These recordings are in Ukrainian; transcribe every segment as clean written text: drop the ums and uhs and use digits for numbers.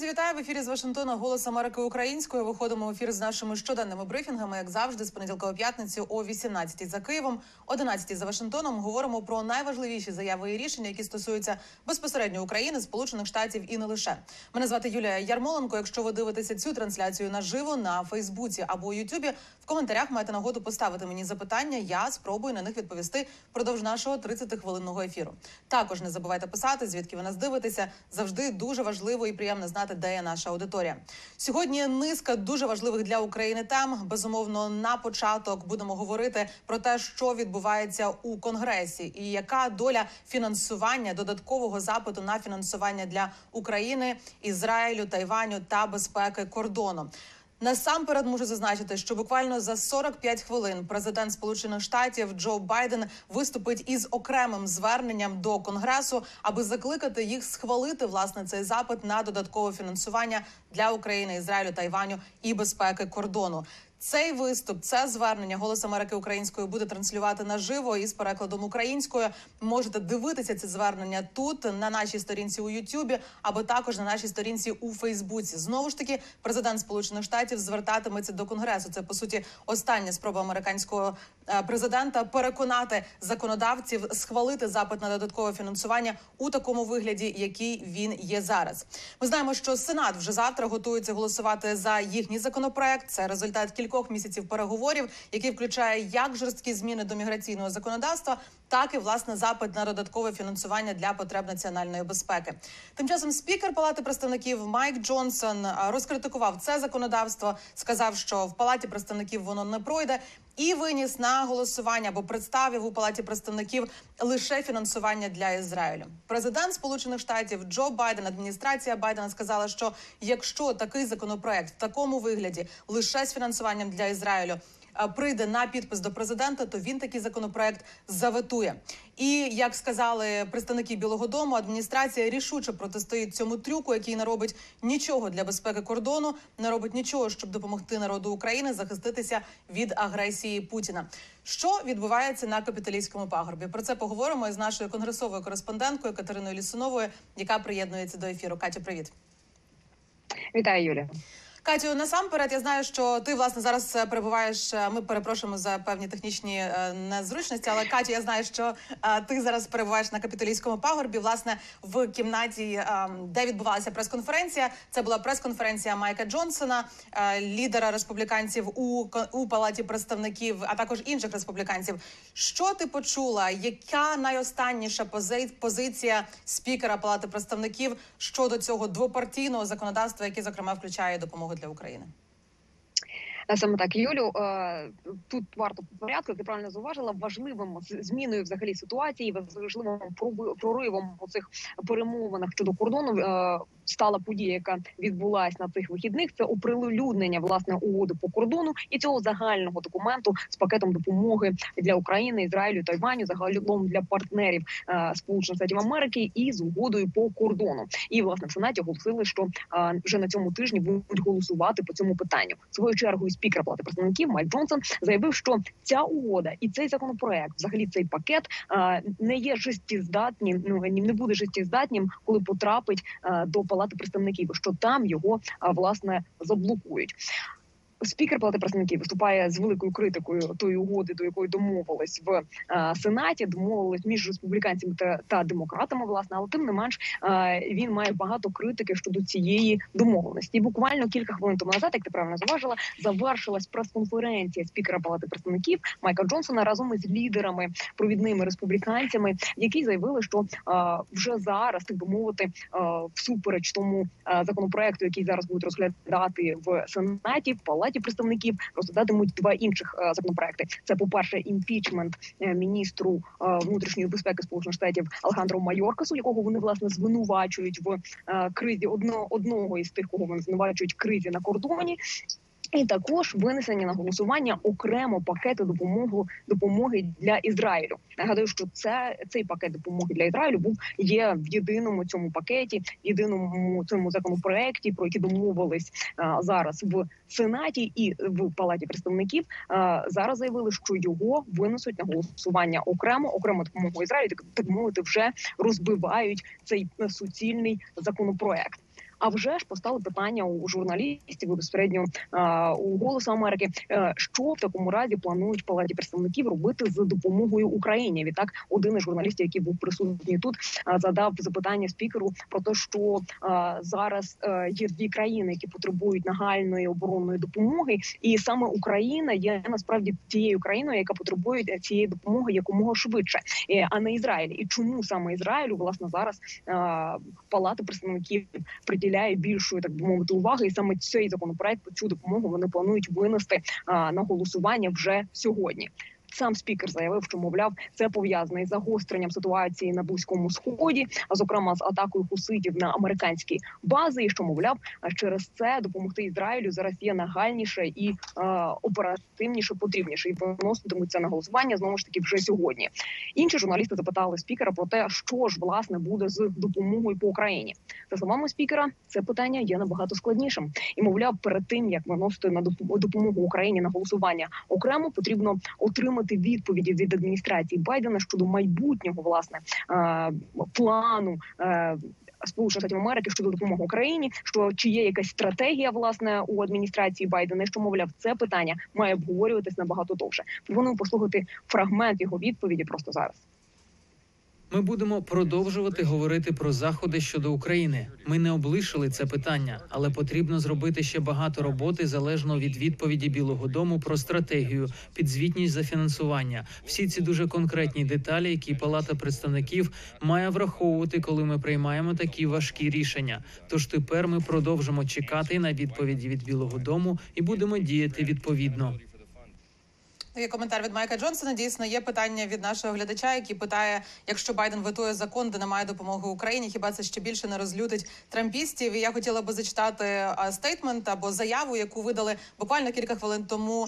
Друзі, вітаю! В ефірі з Вашингтона «Голос Америки» українською. Виходимо в ефір з нашими щоденними брифінгами, як завжди, з понеділка по п'ятницю о 18-й за Києвом, 11-й за Вашингтоном. Говоримо про найважливіші заяви і рішення, які стосуються безпосередньо України, Сполучених Штатів і не лише. Мене звати Юлія Ярмоленко. Якщо ви дивитеся цю трансляцію наживо на Фейсбуці або Ютубі, в коментарях маєте нагоду поставити мені запитання, я спробую на них відповісти впродовж нашого 30-хвилинного ефіру. Також не забувайте писати, звідки ви нас дивитеся. Завжди дуже важливо і приємно знати, де є наша аудиторія. Сьогодні низка дуже важливих для України тем. Безумовно, на початок будемо говорити про те, що відбувається у Конгресі і яка доля фінансування, додаткового запиту на фінансування для України, Ізраїлю, Тайваню та безпеки кордону. Насамперед можу зазначити, що буквально за 45 хвилин президент Сполучених Штатів Джо Байден виступить із окремим зверненням до Конгресу, аби закликати їх схвалити, власне, цей запит на додаткове фінансування для України, Ізраїлю, Тайваню і безпеки кордону. Цей виступ, це звернення «Голос Америки» українською буде транслювати наживо із перекладом українською. Можете дивитися ці звернення тут, на нашій сторінці у Ютубі, або також на нашій сторінці у Фейсбуці. Знову ж таки, президент Сполучених Штатів звертатиметься до Конгресу. Це, по суті, остання спроба американського президента переконати законодавців схвалити запит на додаткове фінансування у такому вигляді, який він є зараз. Ми знаємо, що Сенат вже завтра готується голосувати за їхній законопроект. Це результат кількох місяців переговорів, який включає як жорсткі зміни до міграційного законодавства, так і, власне, запит на додаткове фінансування для потреб національної безпеки. Тим часом спікер Палати представників Майк Джонсон розкритикував це законодавство, сказав, що в Палаті представників воно не пройде, і виніс на голосування або представив у Палаті представників лише фінансування для Ізраїлю. Президент Сполучених Штатів Джо Байден, адміністрація Байдена сказала, що якщо такий законопроект в такому вигляді лише з фінансуванням для Ізраїлю прийде на підпис до президента, то він такий законопроект заветує. І, як сказали представники Білого Дому, адміністрація рішуче протистоїть цьому трюку, який не робить нічого для безпеки кордону, не робить нічого, щоб допомогти народу України захиститися від агресії Путіна. Що відбувається на Капітолійському пагорбі? Про це поговоримо із нашою конгресовою кореспонденткою Катериною Лісуновою, яка приєднується до ефіру. Катю, привіт. Вітаю, Юля. Катю, насамперед, я знаю, що ти, власне, зараз перебуваєш, ми перепрошуємо за певні технічні незручності, але, Катю, я знаю, що ти зараз перебуваєш на Капітолійському пагорбі, власне, в кімнаті, де відбувалася прес-конференція. Це була прес-конференція Майка Джонсона, лідера республіканців у Палаті представників, а також інших республіканців. Що ти почула? Яка найостанніша позиція спікера Палати представників щодо цього двопартійного законодавства, яке, зокрема, включає допомогу для України? Саме так, Юлю, тут варто порядку, ти правильно зауважила, важливим зміною взагалі ситуації, важливим проривом у цих перемовинах щодо кордону стала подія, яка відбулася на цих вихідних. Це оприлюднення, власне, угоди по кордону і цього загального документу з пакетом допомоги для України, Ізраїлю, Тайваню, загалом для партнерів Сполучених Штатів Америки і з угодою по кордону. І, власне, в Сенаті оголосили, що вже на цьому тижні будуть голосувати по цьому питанню. В свою чергу, спікер Палати представників Майк Джонсон заявив, що ця угода і цей законопроект, взагалі цей пакет, не є життєздатнім, не буде життєздатнім, коли потрапить до Палати представників, що там його, власне, заблокують. Спікер Палати представників виступає з великою критикою тої угоди, до якої домовились в Сенаті, домовились між республіканцями та демократами, власне, але тим не менш він має багато критики щодо цієї домовленості. І буквально кілька хвилин тому назад, як ти правильно зауважила, завершилась прес-конференція спікера Палати представників Майка Джонсона разом із лідерами, провідними республіканцями, які заявили, що вже зараз, так би мовити, всупереч тому законопроекту, який зараз будуть розглядати в Сенаті, Палаті представників розглядатимуть два інших законопроекти. Це, по-перше, імпічмент міністру внутрішньої безпеки Сполучених Штатів Алехандро Майоркасу, якого вони, власне, звинувачують в кризі, одного із тих, кого вони звинувачують в кризі на кордоні. І також винесення на голосування окремо пакету допомоги для Ізраїлю. Нагадаю, що цей пакет допомоги для Ізраїлю є в єдиному цьому пакеті, єдиному цьому законопроекті, про який домовились зараз в Сенаті і в Палаті представників. Зараз заявили, що його винесуть на голосування окремо допомогу Ізраїлю, так мовити, вже розбивають цей суцільний законопроект. А вже ж постало питання у журналістів і безпосередньо у «Голосу Америки», що в такому разі планують в Палаті представників робити з допомогою Україні. Відтак, один із журналістів, який був присутній тут, задав запитання спікеру про те, що зараз є дві країни, які потребують нагальної оборонної допомоги, і саме Україна є насправді тією країною, яка потребує цієї допомоги якомога швидше, а не Ізраїль. І чому саме Ізраїлю, власне, зараз Палата представників приділяє більшої, так би мовити, уваги, і саме цей законопроект, цю допомогу вони планують винести на голосування вже сьогодні. Сам спікер заявив, що, мовляв, це пов'язане із загостренням ситуації на Близькому Сході, а зокрема з атакою хуситів на американські бази, і що, мовляв, через це допомогти Ізраїлю зараз є нагальніше і оперативніше потрібніше, і виноситимуться на голосування, знову ж таки, вже сьогодні. Інші журналісти запитали спікера про те, що ж, власне, буде з допомогою по Україні. За словами спікера, це питання є набагато складнішим. І, мовляв, перед тим, як виносити на допомогу Україні на голосування окремо, потрібно отримати відповіді від адміністрації Байдена щодо майбутнього, власне, плану Сполучених Штатів Америки щодо допомоги Україні, що чи є якась стратегія, власне, у адміністрації Байдена, що, мовляв, це питання має обговорюватись набагато довше. Пропоную послухати фрагмент його відповіді просто зараз. Ми будемо продовжувати говорити про заходи щодо України. Ми не облишили це питання, але потрібно зробити ще багато роботи залежно від відповіді Білого Дому про стратегію, підзвітність за фінансування. Всі ці дуже конкретні деталі, які Палата представників має враховувати, коли ми приймаємо такі важкі рішення. Тож тепер ми продовжимо чекати на відповіді від Білого Дому і будемо діяти відповідно. Є коментар від Майка Джонсона. Дійсно, є питання від нашого глядача, який питає, якщо Байден витує закон, де немає допомоги Україні, хіба це ще більше не розлютить трампістів? І я хотіла би зачитати стейтмент або заяву, яку видали буквально кілька хвилин тому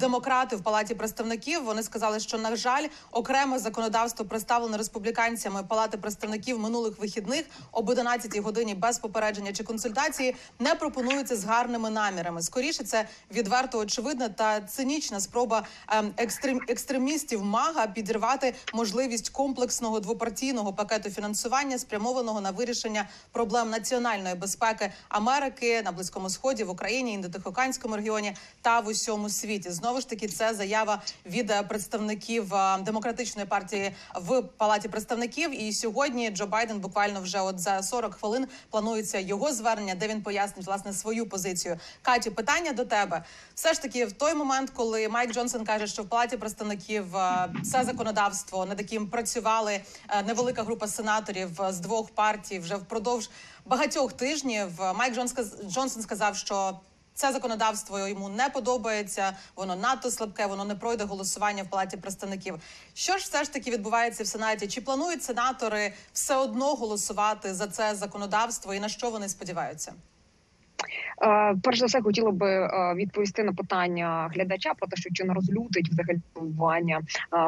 демократи в Палаті представників. Вони сказали, що, на жаль, окреме законодавство, представлене республіканцями Палати представників минулих вихідних об 11-й годині без попередження чи консультації, не пропонується з гарними намірами. Скоріше, це відверто очевидна та цинічна спроба екстремістів МАГА підірвати можливість комплексного двопартійного пакету фінансування, спрямованого на вирішення проблем національної безпеки Америки на Близькому Сході, в Україні, Індо-Тихоокеанському регіоні та в усьому світі. Знову ж таки, це заява від представників Демократичної партії в Палаті представників. І сьогодні Джо Байден буквально вже за 40 хвилин планується його звернення, де він пояснить, власне, свою позицію. Катю, питання до тебе. Все ж таки, в той момент, коли Майк Джонсон каже, що в Палаті представників все законодавство, над яким працювали невелика група сенаторів з двох партій вже впродовж багатьох тижнів, Майк Джонсон сказав, що це законодавство йому не подобається, воно надто слабке, воно не пройде голосування в Палаті представників. Що ж все ж таки відбувається в Сенаті? Чи планують сенатори все одно голосувати за це законодавство і на що вони сподіваються? Перш за все, хотіла би відповісти на питання глядача про те, що чи не розлютить взагалі голосування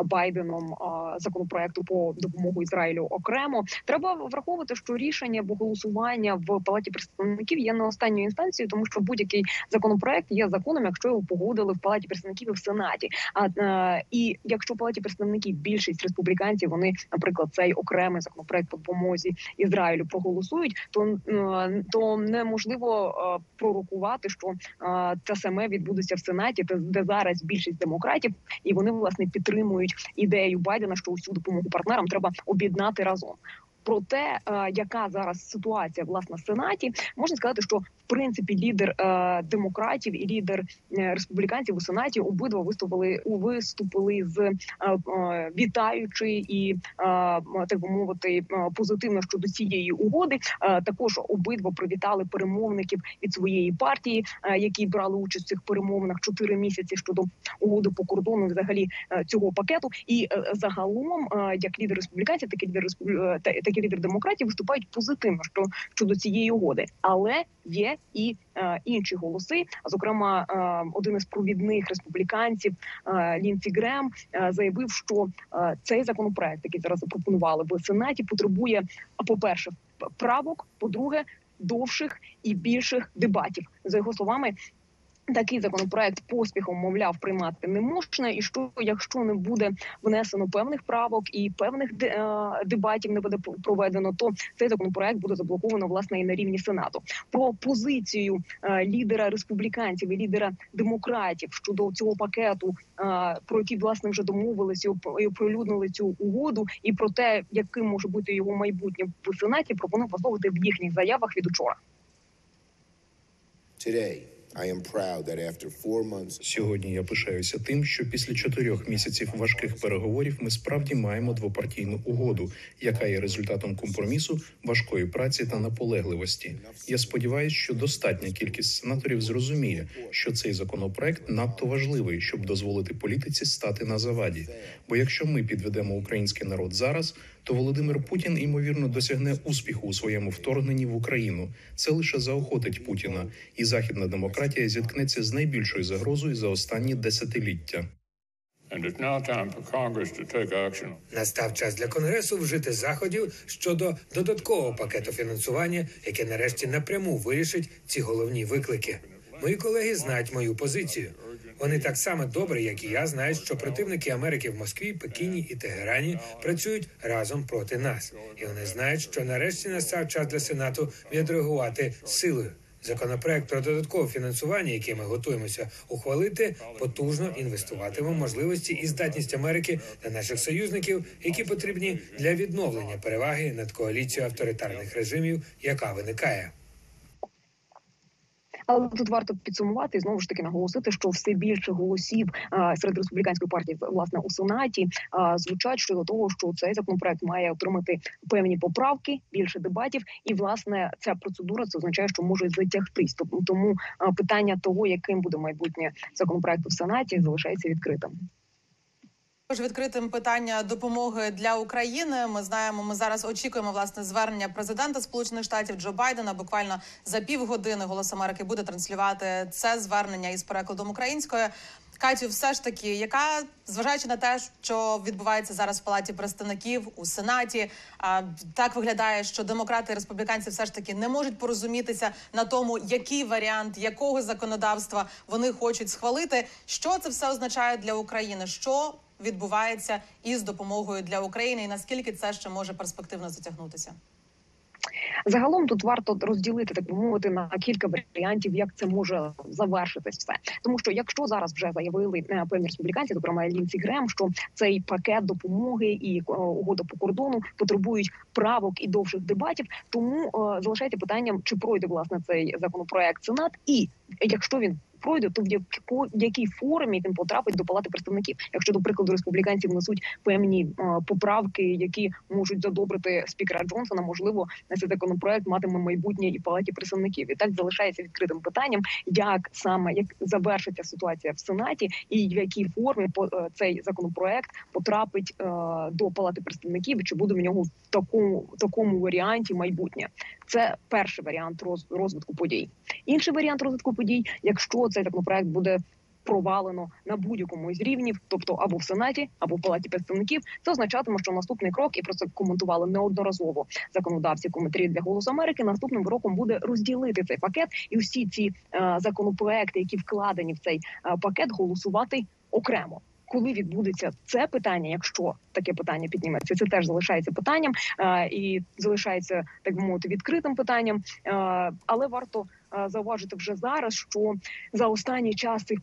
Байденом законопроекту по допомогу Ізраїлю окремо. Треба враховувати, що рішення або голосування в Палаті представників є не останньою інстанцією, тому що будь-який законопроект є законом, якщо його погодили в Палаті представників і в Сенаті. І якщо в Палаті представників більшість республіканців, вони, наприклад, цей окремий законопроект по допомозі Ізраїлю проголосують, то неможливо пророкувати, що те саме відбудеться в Сенаті, де зараз більшість демократів, і вони, власне, підтримують ідею Байдена, що усю допомогу партнерам треба об'єднати разом. Про те, яка зараз ситуація, власне, в Сенаті, можна сказати, що, в принципі, лідер демократів і лідер республіканців у Сенаті обидва виступили з вітаючи і, так би мовити, позитивно щодо цієї угоди. Також обидва привітали перемовників від своєї партії, які брали участь в цих перемовинах 4 місяці щодо угоди по кордону взагалі цього пакету. І загалом, як лідер республіканців, так і лідер демократів виступають позитивно щодо цієї угоди. Але є і інші голоси, зокрема, один із провідних республіканців Ліндсі Грем заявив, що цей законопроект, який зараз запропонували в Сенаті, потребує, по-перше, правок, по-друге, довших і більших дебатів. За його словами, такий законопроект поспіхом, мовляв, приймати не можна, і що, якщо не буде внесено певних правок і певних дебатів не буде проведено, то цей законопроект буде заблоковано, власне, і на рівні Сенату. Про позицію лідера республіканців і лідера демократів щодо цього пакету, про який, власне, вже домовилися і оприлюднили цю угоду, і про те, яким може бути його майбутнє в Сенаті, пропоную послухати в їхніх заявах від учора. Сьогодні я пишаюся тим, що після 4 місяців важких переговорів ми справді маємо двопартійну угоду, яка є результатом компромісу, важкої праці та наполегливості. Я сподіваюся, що достатня кількість сенаторів зрозуміє, що цей законопроект надто важливий, щоб дозволити політиці стати на заваді. Бо якщо ми підведемо український народ зараз, то Володимир Путін, ймовірно, досягне успіху у своєму вторгненні в Україну. Це лише заохотить Путіна. І західна демократія зіткнеться з найбільшою загрозою за останні десятиліття. Настав час для Конгресу вжити заходів щодо додаткового пакету фінансування, яке нарешті напряму вирішить ці головні виклики. Мої колеги знають мою позицію. Вони так само добре, як і я, знають, що противники Америки в Москві, Пекіні і Тегерані працюють разом проти нас. І вони знають, що нарешті настав час для Сенату відреагувати силою. Законопроект про додаткове фінансування, який ми готуємося ухвалити, потужно інвестуватиме в можливості і здатність Америки та наших союзників, які потрібні для відновлення переваги над коаліцією авторитарних режимів, яка виникає. Але тут варто підсумувати і знову ж таки наголосити, що все більше голосів серед республіканської партії, власне, у Сенаті звучать щодо того, що цей законопроект має отримати певні поправки, більше дебатів, і, власне, ця процедура, це означає, що може затягтись. Тому питання того, яким буде майбутнє законопроекту в Сенаті, залишається відкритим. Тож відкритим питання допомоги для України. Ми знаємо, ми зараз очікуємо, власне, звернення президента Сполучених Штатів Джо Байдена. Буквально за півгодини «Голос Америки» буде транслювати це звернення із перекладом українською. Катю, все ж таки, яка, зважаючи на те, що відбувається зараз в Палаті представників, у Сенаті, так виглядає, що демократи і республіканці все ж таки не можуть порозумітися на тому, який варіант, якого законодавства вони хочуть схвалити. Що це все означає для України? Що відбувається із допомогою для України і наскільки це ще може перспективно затягнутися? Загалом тут варто розділити, так би мовити, на кілька варіантів, як це може завершитись все. Тому що якщо зараз вже заявили певні республіканці, зокрема Ліндсі Грем, що цей пакет допомоги і угода по кордону потребують правок і довших дебатів, тому залишається питанням, чи пройде, власне, цей законопроект Сенат, і якщо він пройде, то в якій формі він потрапить до Палати представників. Якщо, до прикладу, республіканці внесуть певні поправки, які можуть задобрити спікера Джонсона, можливо, цей законопроект матиме майбутнє і в Палаті представників. І так залишається відкритим питанням, як саме завершиться ситуація в Сенаті і в якій формі цей законопроект потрапить до Палати представників, чи буде в нього в такому варіанті майбутнє. Це перший варіант розвитку подій. Інший варіант розвитку подій, якщо цей законопроект буде провалено на будь-якому із рівнів, тобто або в Сенаті, або в Палаті представників, це означатиме, що наступний крок, і про це коментували неодноразово законодавці коментарі для «Голосу Америки», наступним кроком буде розділити цей пакет і усі ці законопроекти, які вкладені в цей пакет, голосувати окремо. Коли відбудеться це питання, якщо таке питання підніметься, це теж залишається питанням і залишається, так би мовити, відкритим питанням. Але варто зауважити вже зараз, що за останній час цих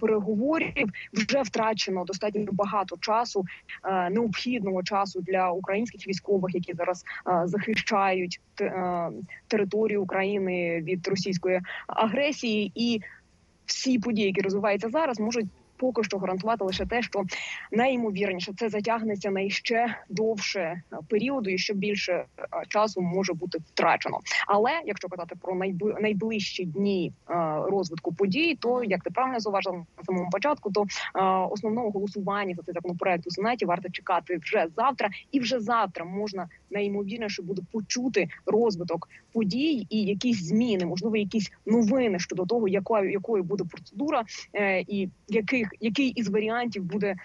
переговорів вже втрачено достатньо багато часу, необхідного часу для українських військових, які зараз захищають територію України від російської агресії. І всі події, які розвиваються зараз, можуть поки що гарантувати лише те, що найімовірніше це затягнеться на іще довше періоду і ще більше часу може бути втрачено. Але якщо казати про найближчі дні розвитку подій, то, як ти правильно зауважила на самому початку, то основного голосування за цей законопроект у Сенаті варто чекати вже завтра. І вже завтра можна найімовірніше буде почути розвиток подій і якісь зміни, можливо, якісь новини щодо того, якою буде процедура і яких який із варіантів буде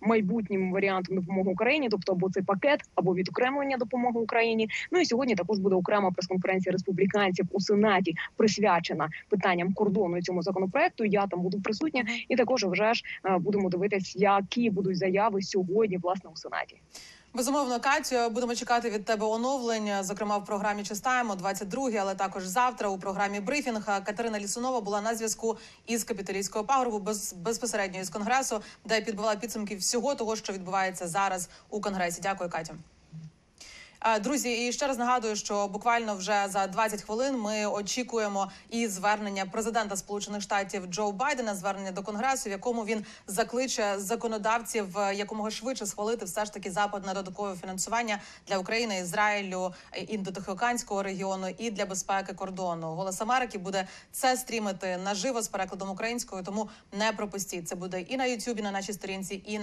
майбутнім варіантом допомоги Україні, тобто або цей пакет, або відокремлення допомоги Україні. Ну і сьогодні також буде окрема прес-конференція республіканців у Сенаті, присвячена питанням кордону і цьому законопроекту. Я там буду присутня, і також вже ж будемо дивитися, які будуть заяви сьогодні, власне, у Сенаті. Безумовно, Катю, будемо чекати від тебе оновлення, зокрема в програмі «Чистаємо» 22-й, але також завтра у програмі «Брифінг». Катерина Лісунова була на зв'язку із Капітолійського пагорбу, безпосередньо із Конгресу, де підбивала підсумки всього того, що відбувається зараз у Конгресі. Дякую, Катю. Друзі, і ще раз нагадую, що буквально вже за 20 хвилин ми очікуємо і звернення президента Сполучених Штатів Джо Байдена, звернення до Конгресу, в якому він закличе законодавців якомога швидше схвалити все ж таки запит на додаткове фінансування для України, Ізраїлю, Індо-Тихоокеанського регіону і для безпеки кордону. «Голос Америки» буде це стрімити наживо з перекладом українською, тому не пропустіть. Це буде і на Ютубі, на нашій сторінці, і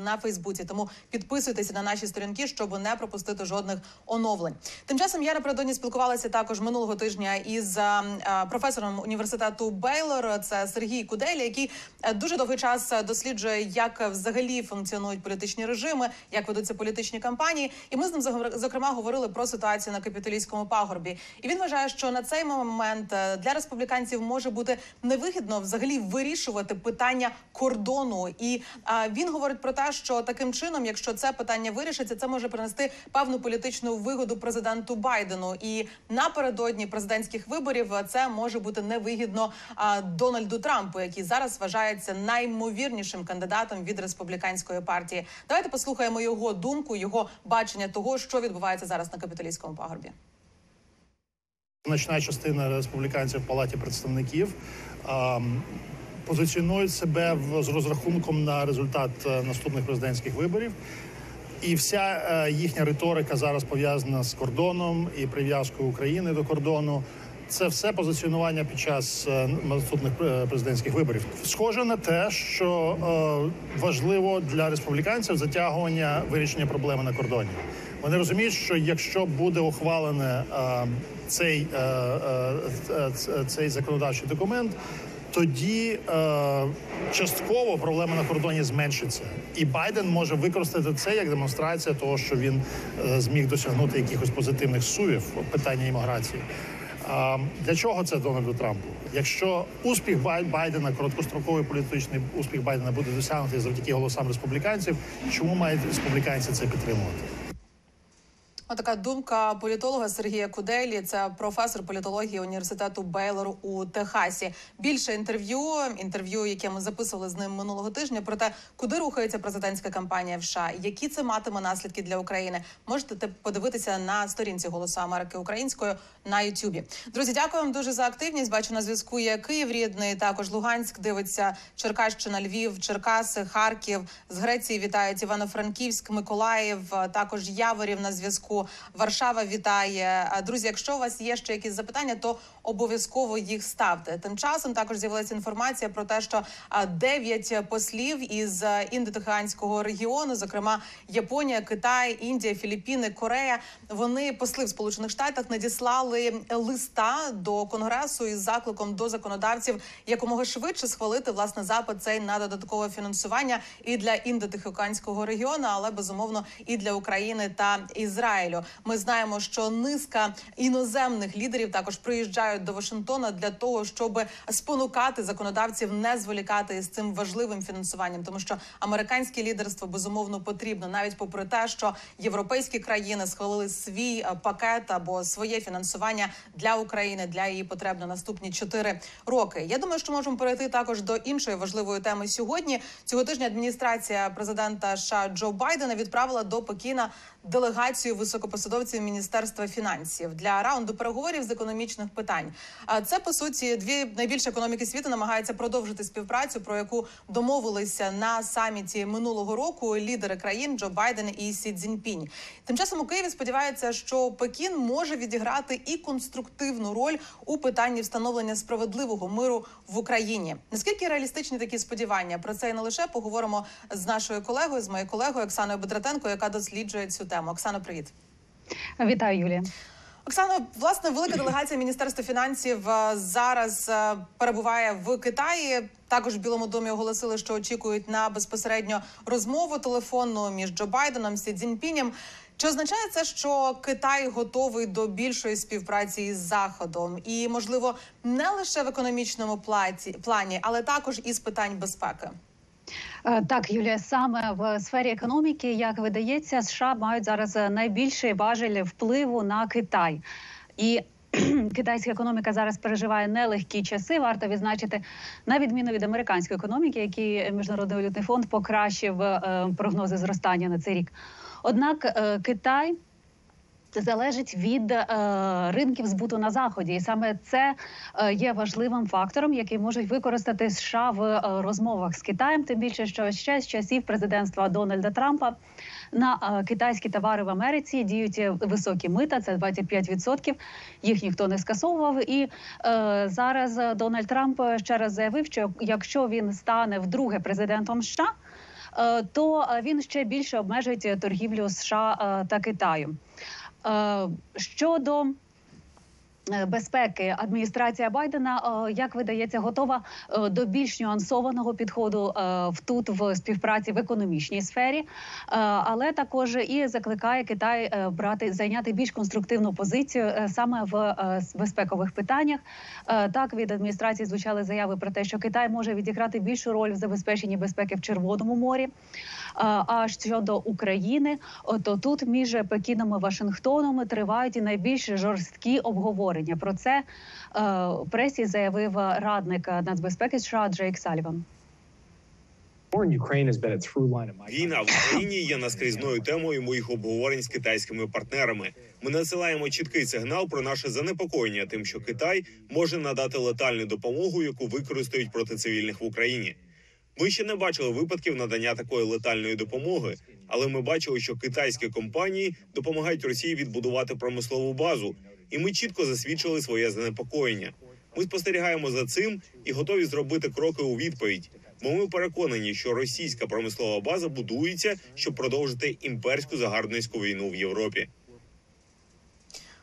на Фейсбуці. Тому підписуйтеся на наші сторінки, щоб не пропустити жодного оновлень. Тим часом я напередодні спілкувалася також минулого тижня із професором університету Бейлор, це Сергій Кудель, який дуже довгий час досліджує, як взагалі функціонують політичні режими, як ведуться політичні кампанії. І ми з ним, зокрема, говорили про ситуацію на Капітолійському пагорбі. І він вважає, що на цей момент для республіканців може бути невигідно взагалі вирішувати питання кордону. І він говорить про те, що таким чином, якщо це питання вирішиться, це може принести певну політичну вигоду президенту Байдену. І напередодні президентських виборів це може бути невигідно Дональду Трампу, який зараз вважається найімовірнішим кандидатом від республіканської партії. Давайте послухаємо його думку, його бачення того, що відбувається зараз на Капітолійському пагорбі. Значна частина республіканців в Палаті представників позиціонують себе з розрахунком на результат наступних президентських виборів. І вся їхня риторика зараз пов'язана з кордоном і прив'язкою України до кордону. Це все позиціонування під час наступних президентських виборів. Схоже на те, що важливо для республіканців затягування вирішення проблеми на кордоні. Вони розуміють, що якщо буде ухвалене цей законодавчий документ, тоді частково проблема на кордоні зменшиться. І Байден може використати це як демонстрація того, що він зміг досягнути якихось позитивних сувів в питанні імміграції. Для чого це Дональду Трампу? Якщо успіх Байдена, короткостроковий політичний успіх Байдена буде досягнутий завдяки голосам республіканців, чому мають республіканці це підтримувати? Така думка політолога Сергія Куделі, це професор політології університету Бейлор у Техасі. Більше інтерв'ю, яке ми записували з ним минулого тижня, про те, куди рухається президентська кампанія в США, які це матиме наслідки для України. Можете подивитися на сторінці «Голосу Америки» українською на Ютубі. Друзі, дякую вам дуже за активність. Бачу, на зв'язку є Київ рідний, також Луганськ дивиться, Черкащина, Львів, Черкаси, Харків. З Греції вітають Івано-Франківськ, Миколаїв, також Яворів на зв'язку. Варшава вітає. Друзі, якщо у вас є ще якісь запитання, то обов'язково їх ставте. Тим часом також з'явилася інформація про те, що 9 послів із Індо-Тихоокеанського регіону, зокрема Японія, Китай, Індія, Філіппіни, Корея, вони, посли в Сполучених Штатах, надіслали листа до Конгресу із закликом до законодавців якомога швидше схвалити, власне, запит цей на додаткове фінансування і для Індо-Тихоокеанського регіону, але, безумовно, і для України та Ізраїлю. Ми знаємо, що низка іноземних лідерів також приїжджають до Вашингтона для того, щоб спонукати законодавців не зволікати з цим важливим фінансуванням, тому що американське лідерство, безумовно, потрібно, навіть попри те, що європейські країни схвалили свій пакет або своє фінансування для України, для її потреб на наступні 4 роки. Я думаю, що можемо перейти також до іншої важливої теми сьогодні. Цього тижня адміністрація президента США Джо Байдена відправила до Пекіна делегацію високопосадовців Міністерства фінансів для раунду переговорів з економічних питань. Це, по суті, дві найбільші економіки світу намагаються продовжити співпрацю, про яку домовилися на саміті минулого року лідери країн Джо Байден і Сі Цзіньпінь. Тим часом у Києві сподіваються, що Пекін може відіграти і конструктивну роль у питанні встановлення справедливого миру в Україні. Наскільки реалістичні такі сподівання? Про це і не лише поговоримо з нашою колегою, з моєю колегою Оксаною Бедратенко, яка досліджує цю тему. Оксано, привіт. Вітаю, Юлія. Оксано, власне, велика делегація Міністерства фінансів зараз перебуває в Китаї. Також в Білому домі оголосили, що очікують на безпосередньо розмову телефонну між Джо Байденом, Сі Цзіньпінем. Чи означає це, що Китай готовий до більшої співпраці із Заходом? І, можливо, не лише в економічному плані, але також і з питань безпеки? Так, Юлія, саме в сфері економіки, як видається, США мають зараз найбільший важель впливу на Китай. І китайська економіка зараз переживає нелегкі часи, варто відзначити, на відміну від американської економіки, який Міжнародний валютний фонд покращив прогнози зростання на цей рік. Однак Китай залежить від ринків збуту на Заході. І саме це є важливим фактором, який можуть використати США в розмовах з Китаєм. Тим більше, що ще з часів президентства Дональда Трампа на китайські товари в Америці діють високі мита, це 25%, їх ніхто не скасовував. І зараз Дональд Трамп ще раз заявив, що якщо він стане вдруге президентом США, то він ще більше обмежить торгівлю США та Китаю. Щодо безпеки, адміністрація Байдена, як видається, готова до більш нюансованого підходу тут в співпраці в економічній сфері, але також і закликає Китай зайняти більш конструктивну позицію саме в безпекових питаннях. Так, від адміністрації звучали заяви про те, що Китай може відіграти більшу роль в забезпеченні безпеки в Червоному морі. А щодо України, то тут між Пекіном і Вашингтоном тривають і найбільш жорсткі обговорення. Про це в пресі заявив радник нацбезпеки США Джейк Салліван. Війна в Україні є наскрізною темою моїх обговорень з китайськими партнерами. Ми надсилаємо чіткий сигнал про наше занепокоєння тим, що Китай може надати летальну допомогу, яку використають проти цивільних в Україні. Ми ще не бачили випадків надання такої летальної допомоги, але ми бачили, що китайські компанії допомагають Росії відбудувати промислову базу, і ми чітко засвідчили своє занепокоєння. Ми спостерігаємо за цим і готові зробити кроки у відповідь, бо ми переконані, що російська промислова база будується, щоб продовжити імперську загарбницьку війну в Європі.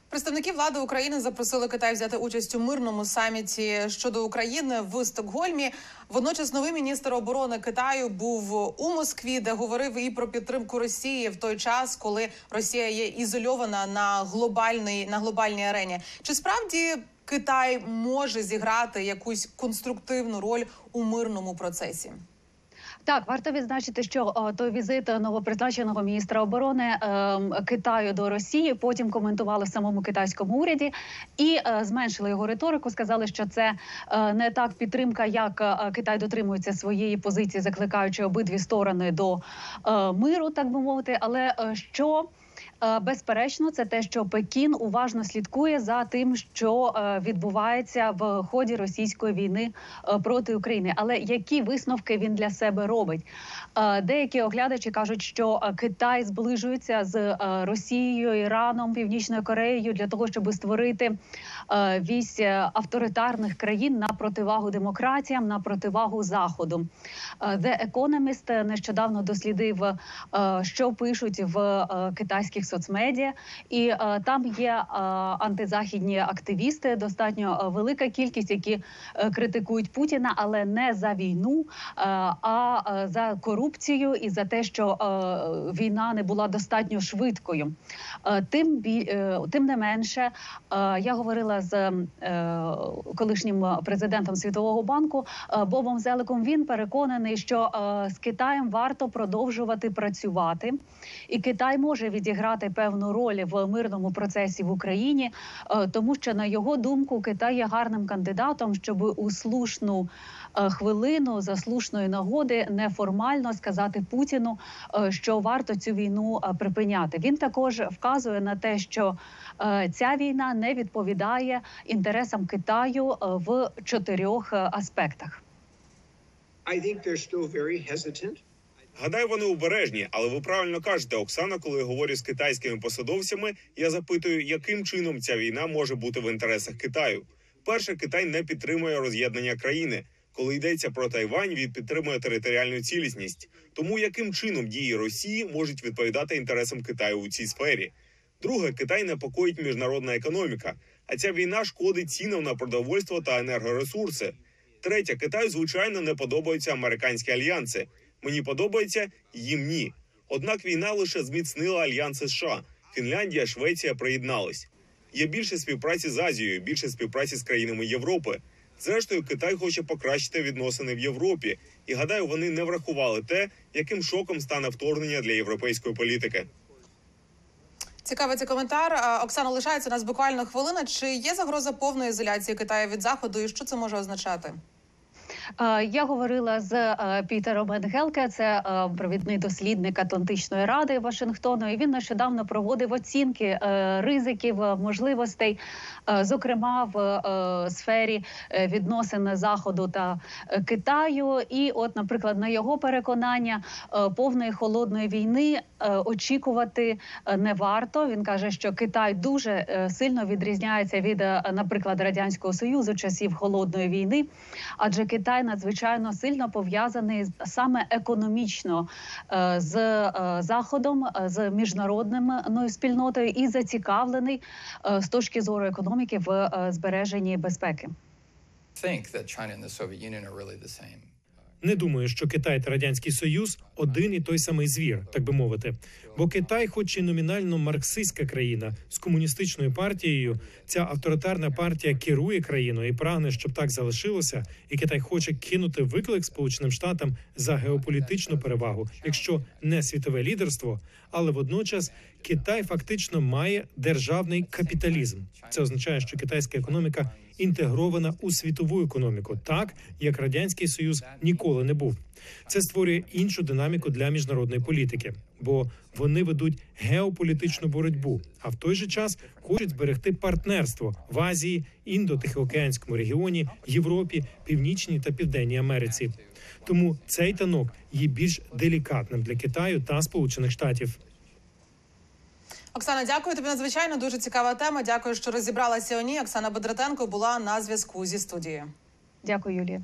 Представники влади України запросили Китай взяти участь у мирному саміті щодо України в Стокгольмі. Водночас новий міністр оборони Китаю був у Москві, де говорив і про підтримку Росії в той час, коли Росія є ізольована на глобальній арені. Чи справді Китай може зіграти якусь конструктивну роль у мирному процесі? Так, варто відзначити, що той візит новопризначеного міністра оборони Китаю до Росії потім коментували в самому китайському уряді і зменшили його риторику, сказали, що це не так підтримка, як Китай дотримується своєї позиції, закликаючи обидві сторони до миру, так би мовити, але що... Безперечно, це те, що Пекін уважно слідкує за тим, що відбувається в ході російської війни проти України. Але які висновки він для себе робить? Деякі оглядачі кажуть, що Китай зближується з Росією, Іраном, Північною Кореєю для того, щоб створити вісь авторитарних країн на противагу демократіям, на противагу Заходу. The Economist нещодавно дослідив, що пишуть в китайських соцмедіа, і там є антизахідні активісти, достатньо велика кількість, які критикують Путіна, але не за війну, а за корупцію і за те, що війна не була достатньо швидкою. Тим не менше, я говорила з колишнім президентом Світового банку Бобом Зеликом, він переконаний, що з Китаєм варто продовжувати працювати, і Китай може відіграти певну роль в мирному процесі в Україні, тому що, на його думку, Китай є гарним кандидатом, щоб у слушну хвилину, за слушної нагоди, неформально сказати Путіну, що варто цю війну припиняти. Він також вказує на те, що ця війна не відповідає інтересам Китаю в 4 аспектах. Гадаю, вони обережні, але ви правильно кажете, Оксана, коли я говорю з китайськими посадовцями, я запитую, яким чином ця війна може бути в інтересах Китаю. Перше, Китай не підтримує роз'єднання країни. Коли йдеться про Тайвань, він підтримує територіальну цілісність. Тому яким чином дії Росії можуть відповідати інтересам Китаю у цій сфері? Друге, Китай непокоїть міжнародна економіка, а ця війна шкодить цінам на продовольство та енергоресурси. Третє, Китаю, звичайно, не подобаються американські альянси. Мені подобається, їм ні. Однак війна лише зміцнила альянси США. Фінляндія, Швеція приєднались. Є більше співпраці з Азією, більше співпраці з країнами Європи. Зрештою, Китай хоче покращити відносини в Європі. І, гадаю, вони не врахували те, яким шоком стане вторгнення для європейської політики. Цікавий цей коментар. Оксана, лишається у нас буквально хвилина. Чи є загроза повної ізоляції Китаю від Заходу і що це може означати? Я говорила з Пітером Енгелке, це провідний дослідник Атлантичної Ради Вашингтону, і він нещодавно проводив оцінки ризиків, можливостей, зокрема в сфері відносин Заходу та Китаю. І от, наприклад, на його переконання, повної холодної війни очікувати не варто. Він каже, що Китай дуже сильно відрізняється від, наприклад, Радянського Союзу часів холодної війни, адже Китай надзвичайно сильно пов'язаний саме економічно з Заходом, з міжнародною спільнотою і зацікавлений з точки зору економіки в збереженні безпеки. Не думаю, що Китай та Радянський Союз – один і той самий звір, так би мовити. Бо Китай, хоч і номінально марксистська країна, з комуністичною партією, ця авторитарна партія керує країною і прагне, щоб так залишилося, і Китай хоче кинути виклик Сполученим Штатам за геополітичну перевагу, якщо не світове лідерство, але водночас Китай фактично має державний капіталізм. Це означає, що китайська економіка інтегрована у світову економіку, так, як Радянський Союз ніколи не був. Це створює іншу динаміку для міжнародної політики, бо вони ведуть геополітичну боротьбу, а в той же час хочуть зберегти партнерство в Азії, Індо-Тихоокеанському регіоні, Європі, Північній та Південній Америці. Тому цей танок є більш делікатним для Китаю та Сполучених Штатів. Оксана, дякую тобі надзвичайно. Дуже цікава тема. Дякую, що розібралася у ній. Оксана Бедратенко була на зв'язку зі студією. Дякую, Юлія.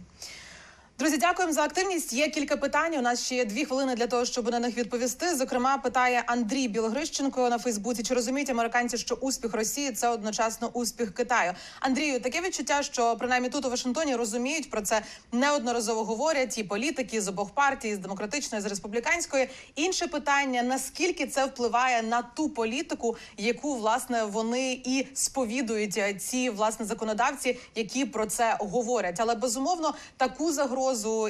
Друзі, дякуємо за активність. Є кілька питань. У нас ще є 2 хвилини для того, щоб на них відповісти. Зокрема, питає Андрій Білогрищенко на Фейсбуці. Чи розуміють американці, що успіх Росії – це одночасно успіх Китаю? Андрію, таке відчуття, що принаймні тут у Вашингтоні розуміють про це, неодноразово говорять і політики з обох партій, з демократичної, з республіканської. Інше питання – наскільки це впливає на ту політику, яку, власне, вони і сповідують ці, власне, законодавці, які про це говорять. Але, безумовно, таку загрозу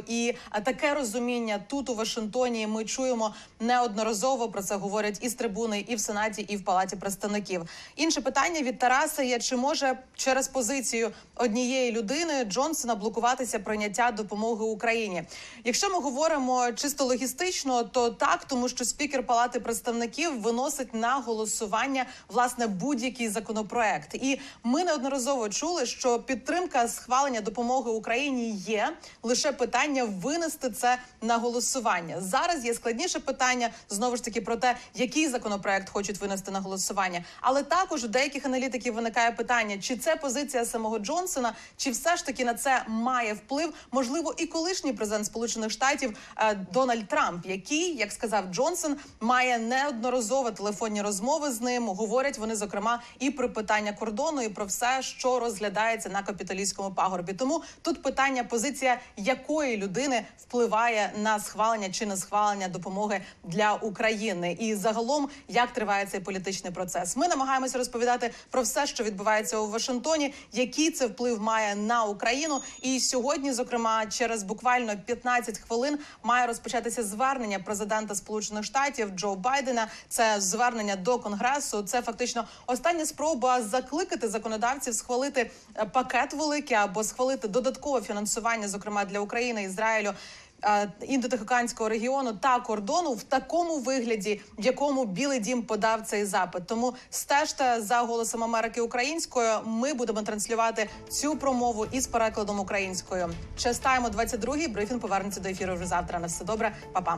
і таке розуміння тут у Вашингтоні ми чуємо неодноразово, про це говорять і з трибуни, і в Сенаті, і в Палаті представників. Інше питання від Тараса є, чи може через позицію однієї людини Джонсона блокуватися прийняття допомоги Україні? Якщо ми говоримо чисто логістично, то так, тому що спікер Палати представників виносить на голосування, власне, будь-який законопроект. І ми неодноразово чули, що підтримка схвалення допомоги Україні є, лише питання винести це на голосування. Зараз є складніше питання, знову ж таки, про те, який законопроект хочуть винести на голосування. Але також у деяких аналітиків виникає питання, чи це позиція самого Джонсона, чи все ж таки на це має вплив, можливо, і колишній президент Сполучених Штатів Дональд Трамп, який, як сказав Джонсон, має неодноразово телефонні розмови з ним. Говорять вони, зокрема, і про питання кордону, і про все, що розглядається на Капітолійському пагорбі. Тому тут питання позиція якої людини впливає на схвалення чи не схвалення допомоги для України. І загалом, як триває цей політичний процес. Ми намагаємося розповідати про все, що відбувається у Вашингтоні, який це вплив має на Україну. І сьогодні, зокрема, через буквально 15 хвилин має розпочатися звернення президента Сполучених Штатів Джо Байдена. Це звернення до Конгресу. Це фактично остання спроба закликати законодавців схвалити пакет великий або схвалити додаткове фінансування, зокрема, для України, Ізраїлю, Індо-Тихоокеанського регіону та кордону в такому вигляді, в якому Білий Дім подав цей запит. Тому стежте за «Голосом Америки» українською. Ми будемо транслювати цю промову із перекладом українською. Частаємо 22-й. Брифінг повернеться до ефіру вже завтра. На все добре. Па-па.